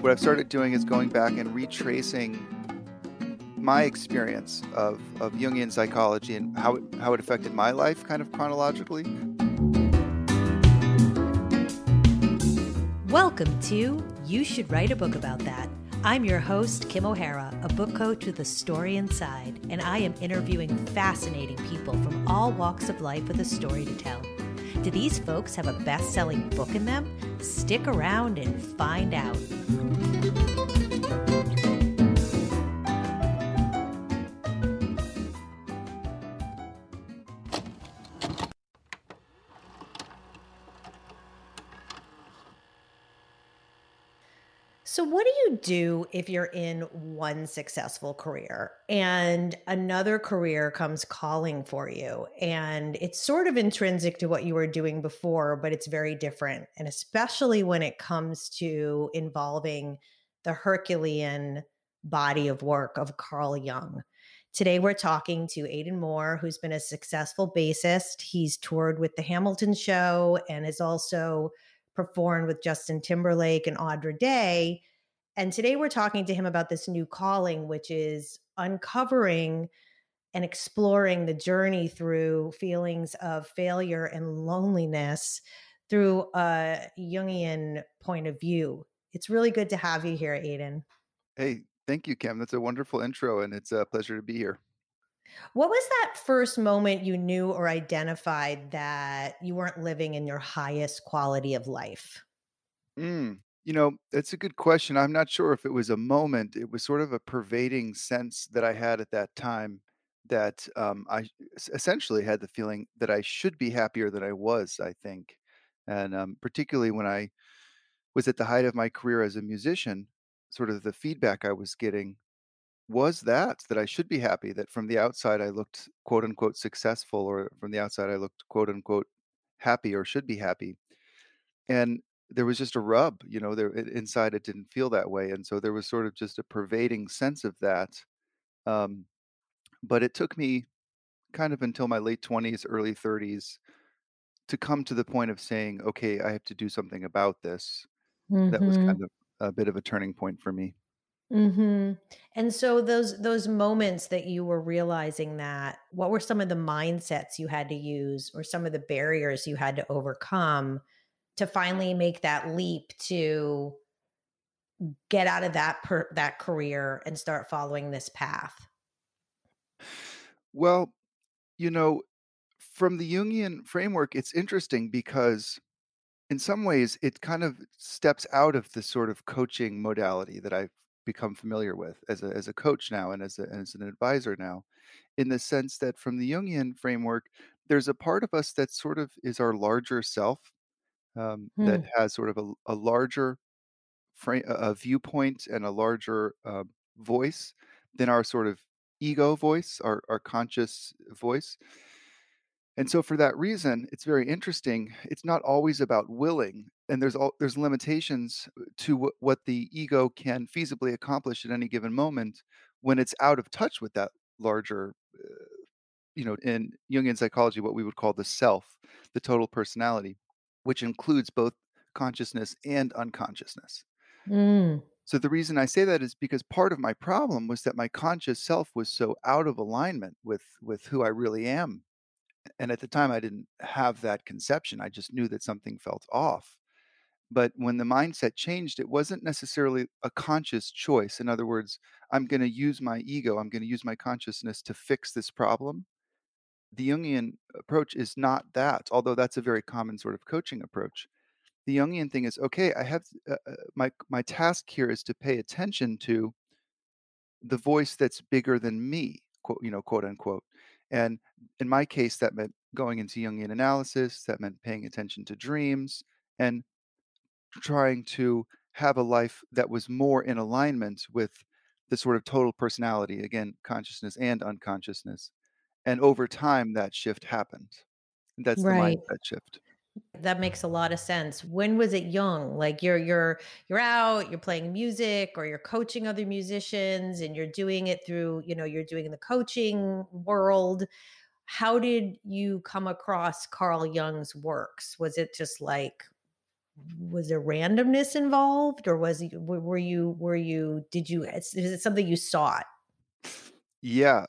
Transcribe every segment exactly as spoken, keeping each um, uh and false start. what I've started doing is going back and retracing my experience of, of Jungian psychology and how it, how it affected my life kind of chronologically. Welcome to You Should Write a Book About That. I'm your host, Kim O'Hara, a book coach with a story inside, and I am interviewing fascinating people from all walks of life with a story to tell. Do these folks have a best-selling book in them? Stick around and find out. So what do you do if you're in one successful career and another career comes calling for you? And it's sort of intrinsic to what you were doing before, but it's very different. And especially when it comes to involving the Herculean body of work of Carl Jung. Today, we're talking to Aiden Moore, who's been a successful bassist. He's toured with The Hamilton Show and is also performed with Justin Timberlake and Audra Day. And today we're talking to him about this new calling, which is uncovering and exploring the journey through feelings of failure and loneliness through a Jungian point of view. It's really good to have you here, Aiden. Hey, thank you, Kim. That's a wonderful intro, and it's a pleasure to be here. What was that first moment you knew or identified that you weren't living in your highest quality of life? Mm, you know, that's a good question. I'm not sure if it was a moment. It was sort of a pervading sense that I had at that time that um, I essentially had the feeling that I should be happier than I was, I think. And um, particularly when I was at the height of my career as a musician, sort of the feedback I was getting was that, that I should be happy, that from the outside I looked quote unquote successful, or from the outside I looked quote unquote happy or should be happy. And there was just a rub, you know, there inside it didn't feel that way. And so there was sort of just a pervading sense of that. Um, but it took me kind of until my late twenties, early thirties to come to the point of saying, okay, I have to do something about this. Mm-hmm. That was kind of a bit of a turning point for me. Mm-hmm. And so those those moments that you were realizing that, what were some of the mindsets you had to use or some of the barriers you had to overcome to finally make that leap to get out of that per, that career and start following this path? Well, you know, from the Jungian framework, it's interesting because in some ways it kind of steps out of the sort of coaching modality that I've become familiar with as a as a coach now and as, a, as an advisor now, in the sense that from the Jungian framework, there's a part of us that sort of is our larger self, um, mm. that has sort of a, a larger frame, a viewpoint and a larger uh, voice than our sort of ego voice, our, our conscious voice. And so for that reason, it's very interesting. It's not always about willing, and there's all, there's limitations to w- what the ego can feasibly accomplish at any given moment when it's out of touch with that larger, uh, you know, in Jungian psychology, what we would call the self, the total personality, which includes both consciousness and unconsciousness. Mm. So the reason I say that is because part of my problem was that my conscious self was so out of alignment with, with who I really am. And at the time, I didn't have that conception. I just knew that something felt off. But when the mindset changed, it wasn't necessarily a conscious choice. In other words, I'm going to use my ego, I'm going to use my consciousness to fix this problem. The Jungian approach is not that, although that's a very common sort of coaching approach. The Jungian thing is, okay, I have uh, my my task here is to pay attention to the voice that's bigger than me, quote, you know, quote unquote. And in my case, that meant going into Jungian analysis, that meant paying attention to dreams, and trying to have a life that was more in alignment with the sort of total personality, again, consciousness and unconsciousness. And over time, that shift happened. That's right. The mindset shift. That makes a lot of sense. When was it young? Like you're you're you're out, you're playing music, or you're coaching other musicians, and you're doing it through, you know, you're doing in the coaching world. How did you come across Carl Jung's works? Was it just like was there randomness involved, or was it, were you, were you, did you, is it something you sought? Yeah,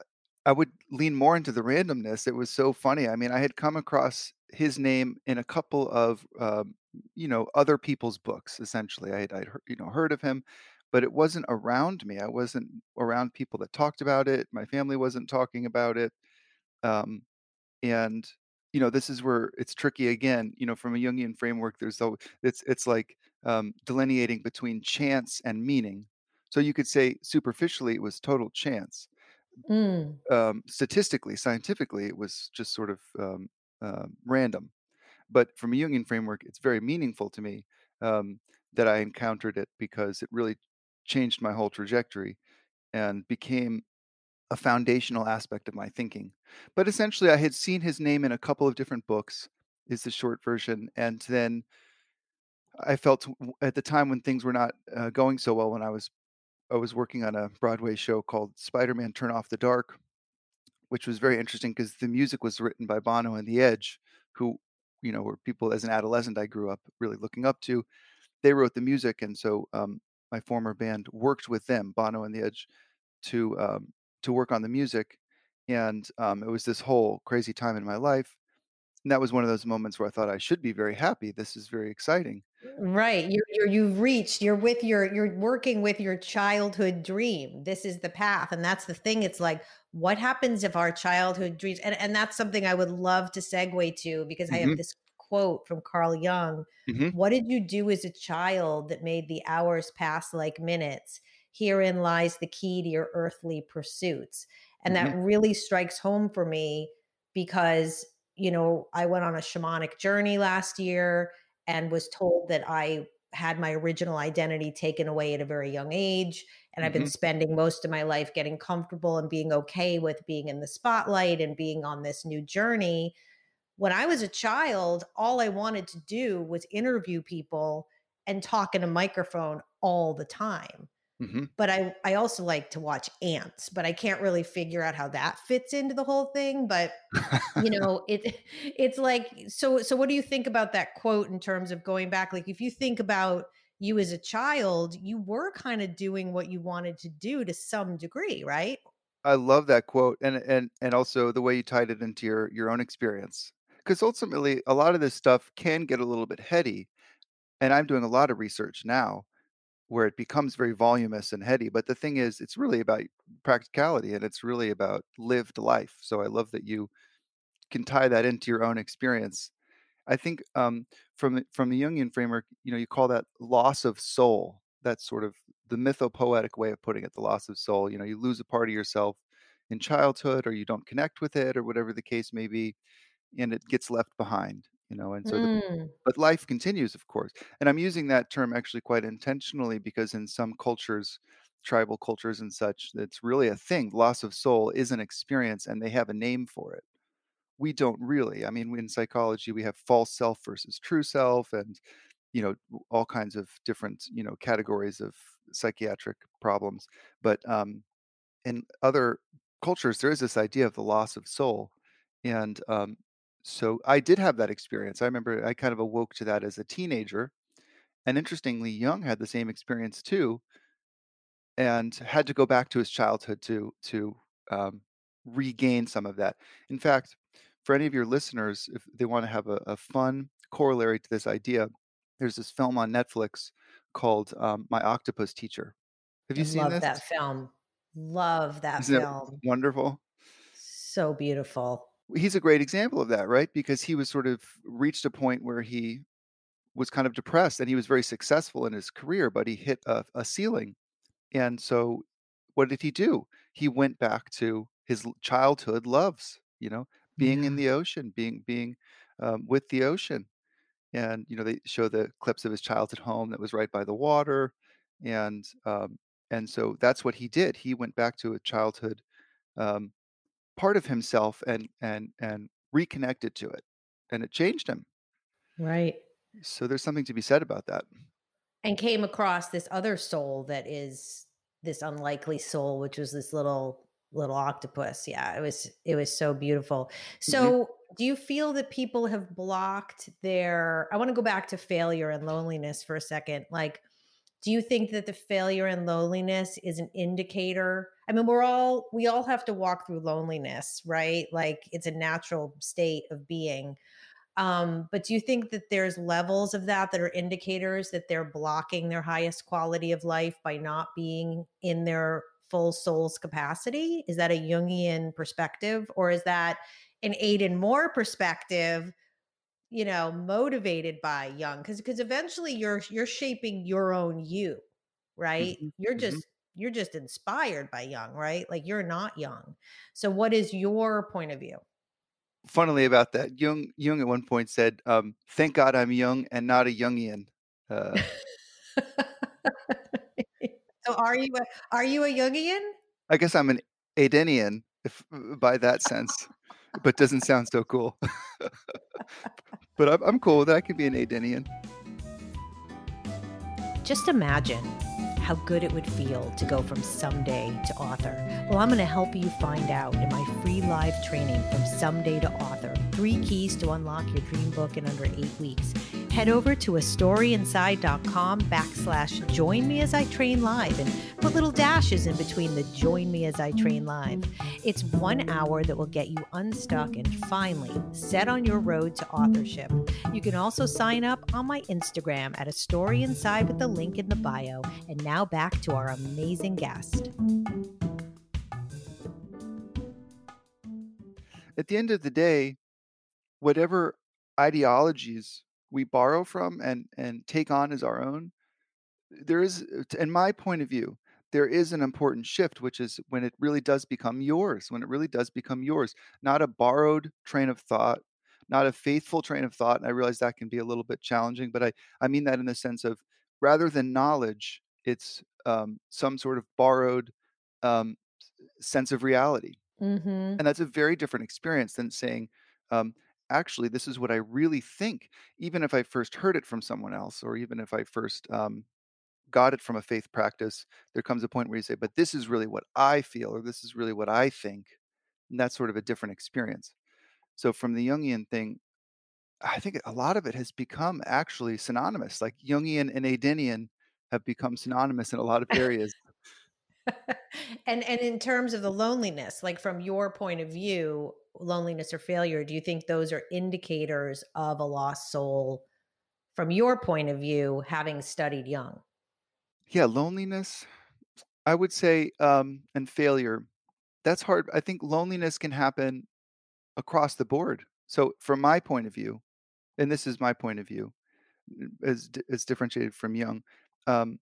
I would lean more into the randomness. It was so funny. I mean, I had come across his name in a couple of, um, you know, other people's books, essentially. I had, I'd, you know, heard of him, but it wasn't around me. I wasn't around people that talked about it. My family wasn't talking about it. Um, and, you know, this is where it's tricky again, you know, from a Jungian framework, there's though it's, it's like um, delineating between chance and meaning. So you could say superficially, it was total chance. Mm. Um, statistically, scientifically, it was just sort of um, uh, random. But from a Jungian framework, it's very meaningful to me um, that I encountered it, because it really changed my whole trajectory and became a foundational aspect of my thinking. But essentially, I had seen his name in a couple of different books, is the short version. And then I felt at the time when things were not uh, going so well, when I was I was working on a Broadway show called Spider-Man Turn Off the Dark, which was very interesting because the music was written by Bono and the Edge, who, you know, were people as an adolescent I grew up really looking up to. They wrote the music. And so um, my former band worked with them, Bono and the Edge, to um, to work on the music. And um, it was this whole crazy time in my life. And that was one of those moments where I thought I should be very happy. This is very exciting. Right. You're, you're, you've reached, you're with your, you're working with your childhood dream. This is the path. And that's the thing. It's like, what happens if our childhood dreams, and, and that's something I would love to segue to, because mm-hmm. I have this quote from Carl Jung. Mm-hmm. What did you do as a child that made the hours pass like minutes? Herein lies the key to your earthly pursuits. And mm-hmm. that really strikes home for me, because, you know, I went on a shamanic journey last year and was told that I had my original identity taken away at a very young age. And mm-hmm. I've been spending most of my life getting comfortable and being okay with being in the spotlight and being on this new journey. When I was a child, all I wanted to do was interview people and talk in a microphone all the time. Mm-hmm. But I, I also like to watch ants, but I can't really figure out how that fits into the whole thing. But, you know, it it's like, so, so what do you think about that quote in terms of going back? Like, if you think about you as a child, you were kind of doing what you wanted to do to some degree, right? I love that quote. And, and, and also the way you tied it into your, your own experience, because ultimately a lot of this stuff can get a little bit heady, and I'm doing a lot of research now where it becomes very voluminous and heady. But the thing is, it's really about practicality, and it's really about lived life. So I love that you can tie that into your own experience. I think um, from, from the Jungian framework, you know, you call that loss of soul. That's sort of the mythopoetic way of putting it, the loss of soul. You know, you lose a part of yourself in childhood, or you don't connect with it, or whatever the case may be, and it gets left behind. You know, and so, mm. the, but life continues, of course. And I'm using that term actually quite intentionally, because in some cultures, tribal cultures and such, that's really a thing. Loss of soul is an experience, and they have a name for it. We don't really. I mean, in psychology, we have false self versus true self, and, you know, all kinds of different, you know, categories of psychiatric problems. But um, in other cultures, there is this idea of the loss of soul. And, um, So I did have that experience. I remember I kind of awoke to that as a teenager. And interestingly, Jung had the same experience too, and had to go back to his childhood to, to um, regain some of that. In fact, for any of your listeners, if they want to have a, a fun corollary to this idea, there's this film on Netflix called um, My Octopus Teacher. Have you I seen love this? Love that film. Love that Isn't film. It wonderful. So beautiful. He's a great example of that, right? Because he was sort of reached a point where he was kind of depressed, and he was very successful in his career, but he hit a, a ceiling. And so what did he do? He went back to his childhood loves, you know, being yeah. in the ocean, being, being um, with the ocean. And, you know, they show the clips of his childhood home that was right by the water. And, um, and so that's what he did. He went back to a childhood, um, part of himself and and and reconnected to it, and it changed him, right? So there's something to be said about that. And came across this other soul that is this unlikely soul, which was this little little octopus. Yeah, it was it was so beautiful. So Do you feel that people have blocked their, I want to go back to failure and loneliness for a second. Like, do you think that the failure and loneliness is an indicator? I mean, we're all, we all have to walk through loneliness, right? Like it's a natural state of being. Um, but do you think that there's levels of that that are indicators that they're blocking their highest quality of life by not being in their full soul's capacity? Is that a Jungian perspective, or is that an Aiden Moore perspective, you know, motivated by Jung? Because because eventually you're you're shaping your own you, right? Mm-hmm. You're just mm-hmm. you're just inspired by Jung, right? Like you're not Jung. So what is your point of view? Funnily about that, Jung Jung at one point said, um, "Thank God I'm Jung and not a Jungian." Uh, so are you a, are you a Jungian? I guess I'm an Aidenian, if by that sense. But doesn't sound so cool. But I'm, I'm cool with that. I could be an Aidenian. Just imagine how good it would feel to go from someday to author. Well, I'm going to help you find out in my free live training, From Someday to Author, three keys to unlock your dream book in under eight weeks. Head over to a story inside dot com backslash join me as I train live and put little dashes in between the join me as I train live. It's one hour that will get you unstuck and finally set on your road to authorship. You can also sign up on my Instagram at a story inside with the link in the bio. And now back to our amazing guest. At the end of the day, whatever ideologies we borrow from and, and take on as our own, there is, in my point of view, there is an important shift, which is when it really does become yours, when it really does become yours, not a borrowed train of thought, not a faithful train of thought. And I realize that can be a little bit challenging, but I, I mean that in the sense of rather than knowledge, it's um, some sort of borrowed um, sense of reality. Mm-hmm. And that's a very different experience than saying, um, actually, this is what I really think, even if I first heard it from someone else, or even if I first um, got it from a faith practice. There comes a point where you say, but this is really what I feel, or this is really what I think. And that's sort of a different experience. So from the Jungian thing, I think a lot of it has become actually synonymous, like Jungian and Aidenian have become synonymous in a lot of areas. and and in terms of the loneliness, like from your point of view, loneliness or failure, do you think those are indicators of a lost soul from your point of view, having studied Jung? Yeah, loneliness, I would say, um, and failure. That's hard. I think loneliness can happen across the board. So from my point of view, and this is my point of view, as, as differentiated from Jung, um,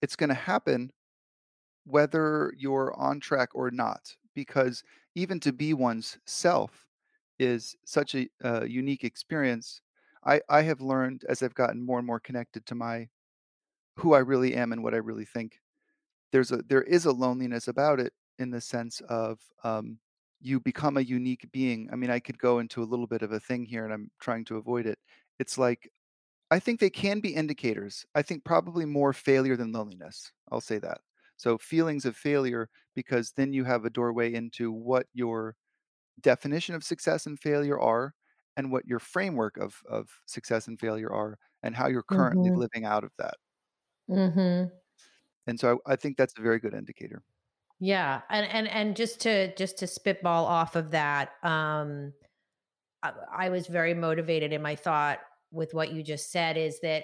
it's going to happen whether you're on track or not, because even to be one's self is such a uh, unique experience. I, I have learned as I've gotten more and more connected to my, who I really am and what I really think, there's a, there is a loneliness about it in the sense of um, you become a unique being. I mean, I could go into a little bit of a thing here and I'm trying to avoid it. It's like, I think they can be indicators. I think probably more failure than loneliness. I'll say that. So feelings of failure, because then you have a doorway into what your definition of success and failure are, and what your framework of, of success and failure are, and how you're currently mm-hmm. living out of that. Mm-hmm. And so I, I think that's a very good indicator. Yeah. And, and, and just to, just to spitball off of that, um, I, I was very motivated in my thought with what you just said, is that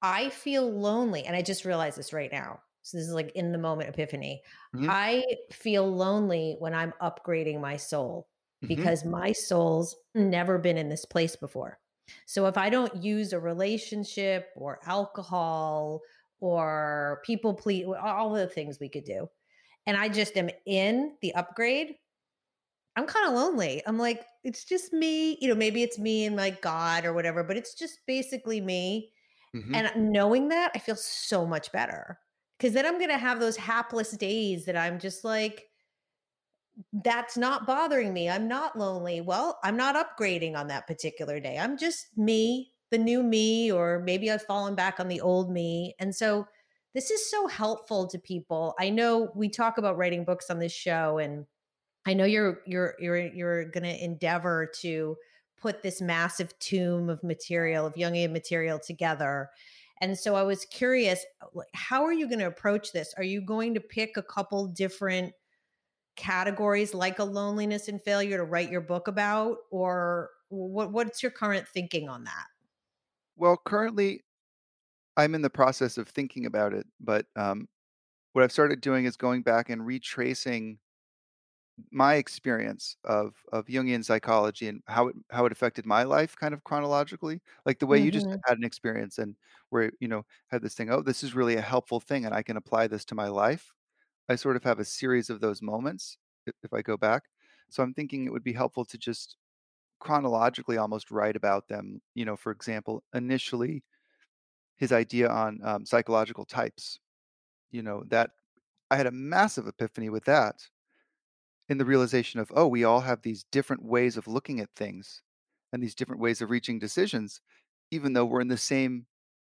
I feel lonely. And I just realized this right now. So this is like in the moment epiphany. Mm-hmm. I feel lonely when I'm upgrading my soul, because mm-hmm. my soul's never been in this place before. So if I don't use a relationship or alcohol or people please, all the things we could do, and I just am in the upgrade, I'm kind of lonely. I'm like, it's just me, you know, maybe it's me and like God or whatever, but it's just basically me. Mm-hmm. And knowing that, I feel so much better. Because then I'm going to have those hapless days that I'm just like, that's not bothering me. I'm not lonely. Well, I'm not upgrading on that particular day. I'm just me, the new me, or maybe I've fallen back on the old me. And so this is so helpful to people. I know we talk about writing books on this show, and I know you're you're you're you're going to endeavor to put this massive tomb of material, of Jungian material together. And so I was curious, how are you going to approach this? Are you going to pick a couple different categories like a loneliness and failure to write your book about? Or what, what's your current thinking on that? Well, currently I'm in the process of thinking about it. But um, what I've started doing is going back and retracing my experience of of Jungian psychology and how it how it affected my life, kind of chronologically, like the way mm-hmm. you just had an experience and where you know had this thing. Oh, this is really a helpful thing, and I can apply this to my life. I sort of have a series of those moments if, if I go back. So I'm thinking it would be helpful to just chronologically almost write about them. You know, for example, initially his idea on um, psychological types. You know that I had a massive epiphany with that. In the realization of, oh, we all have these different ways of looking at things and these different ways of reaching decisions, even though we're in the same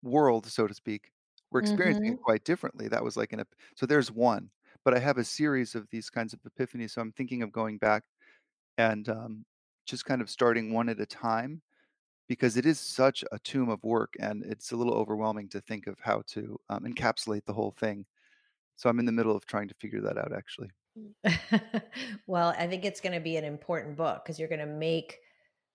world, so to speak, we're experiencing mm-hmm. it quite differently. That was like an, so there's one, but I have a series of these kinds of epiphanies. So I'm thinking of going back and um, just kind of starting one at a time, because it is such a tomb of work and it's a little overwhelming to think of how to um, encapsulate the whole thing. So I'm in the middle of trying to figure that out, actually. Well, I think it's going to be an important book because you're going to make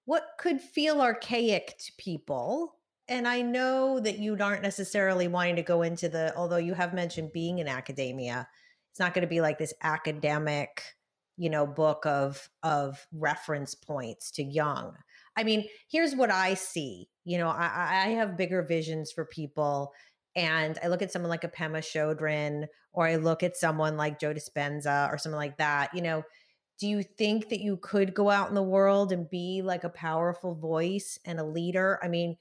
what could feel archaic to people. And I know that you aren't necessarily wanting to go into the, although you have mentioned being in academia, it's not going to be like this academic, you know, book of, of reference points to Jung. I mean, here's what I see. You know, I, I have bigger visions for people. And I look at someone like a Pema Chodron, or I look at someone like Joe Dispenza or someone like that. You know, do you think that you could go out in the world and be like a powerful voice and a leader? I mean,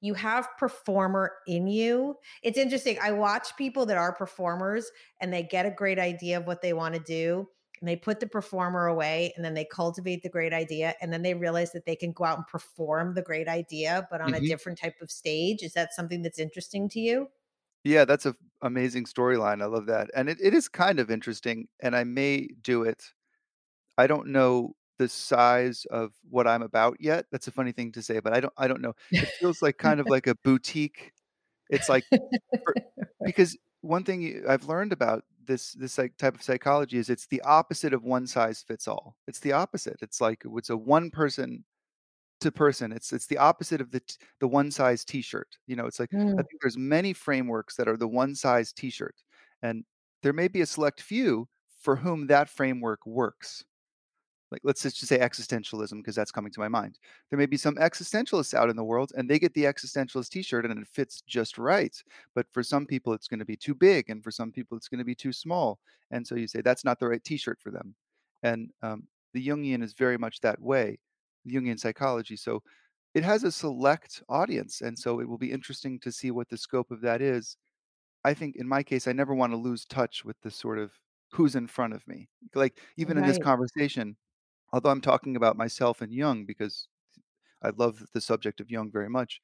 you have performer in you. It's interesting. I watch people that are performers and they get a great idea of what they want to do. And they put the performer away and then they cultivate the great idea. And then they realize that they can go out and perform the great idea, but on mm-hmm. a different type of stage. Is that something that's interesting to you? Yeah, that's an amazing storyline. I love that. And it, it is kind of interesting. And I may do it. I don't know the size of what I'm about yet. That's a funny thing to say, but I don't, I don't know. It feels like kind of like a boutique. It's like, for, because one thing I've learned about this this like type of psychology is it's the opposite of one size fits all. It's the opposite. It's like it's a one person to person. It's it's the opposite of the t- the one size t-shirt. You know, it's like mm. I think there's many frameworks that are the one size t-shirt, and there may be a select few for whom that framework works. Like let's just say existentialism, because that's coming to my mind. There may be some existentialists out in the world and they get the existentialist t-shirt and it fits just right. But for some people, it's going to be too big. And for some people, it's going to be too small. And so you say, that's not the right t-shirt for them. And um, the Jungian is very much that way, Jungian psychology. So it has a select audience. And so it will be interesting to see what the scope of that is. I think in my case, I never want to lose touch with the sort of who's in front of me. Like even right. in this conversation, although I'm talking about myself and Jung because I love the subject of Jung very much,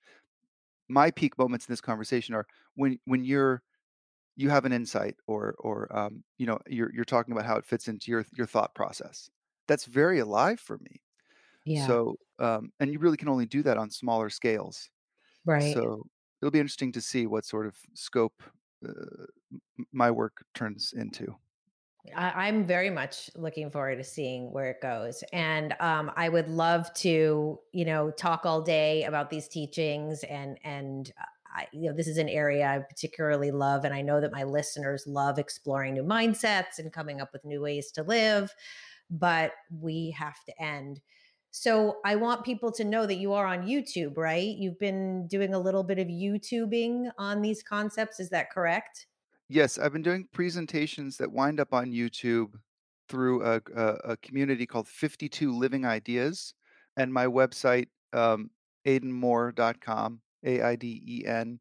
my peak moments in this conversation are when when you're you have an insight or or um, you know you're you're talking about how it fits into your your thought process. That's very alive for me. Yeah. So um, and you really can only do that on smaller scales. Right. So it'll be interesting to see what sort of scope uh, my work turns into. I'm very much looking forward to seeing where it goes. And um, I would love to, you know, talk all day about these teachings. And, and I, you know, this is an area I particularly love. And I know that my listeners love exploring new mindsets and coming up with new ways to live. But we have to end. So I want people to know that you are on YouTube, right? You've been doing a little bit of YouTubing on these concepts. Is that correct? Yes, I've been doing presentations that wind up on YouTube through a, a, a community called fifty-two Living Ideas, and my website, um, Aidenmoore dot com, A I D E N.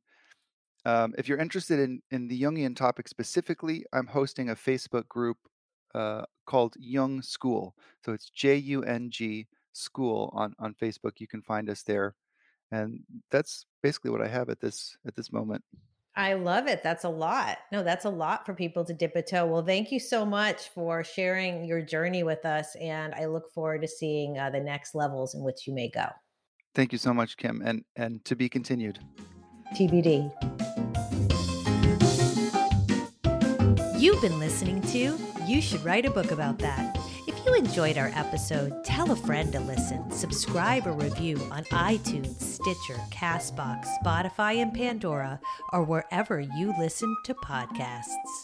Um, if you're interested in, in the Jungian topic specifically, I'm hosting a Facebook group uh, called Jung School. So it's J U N G School on, on Facebook. You can find us there. And that's basically what I have at this at this moment. I love it. That's a lot. No, that's a lot for people to dip a toe. Well, thank you so much for sharing your journey with us. And I look forward to seeing uh, the next levels in which you may go. Thank you so much, Kim. And, and to be continued. T B D. You've been listening to You Should Write a Book About That. If you enjoyed our episode, tell a friend to listen, subscribe or review on iTunes, Stitcher, CastBox, Spotify, and Pandora, or wherever you listen to podcasts.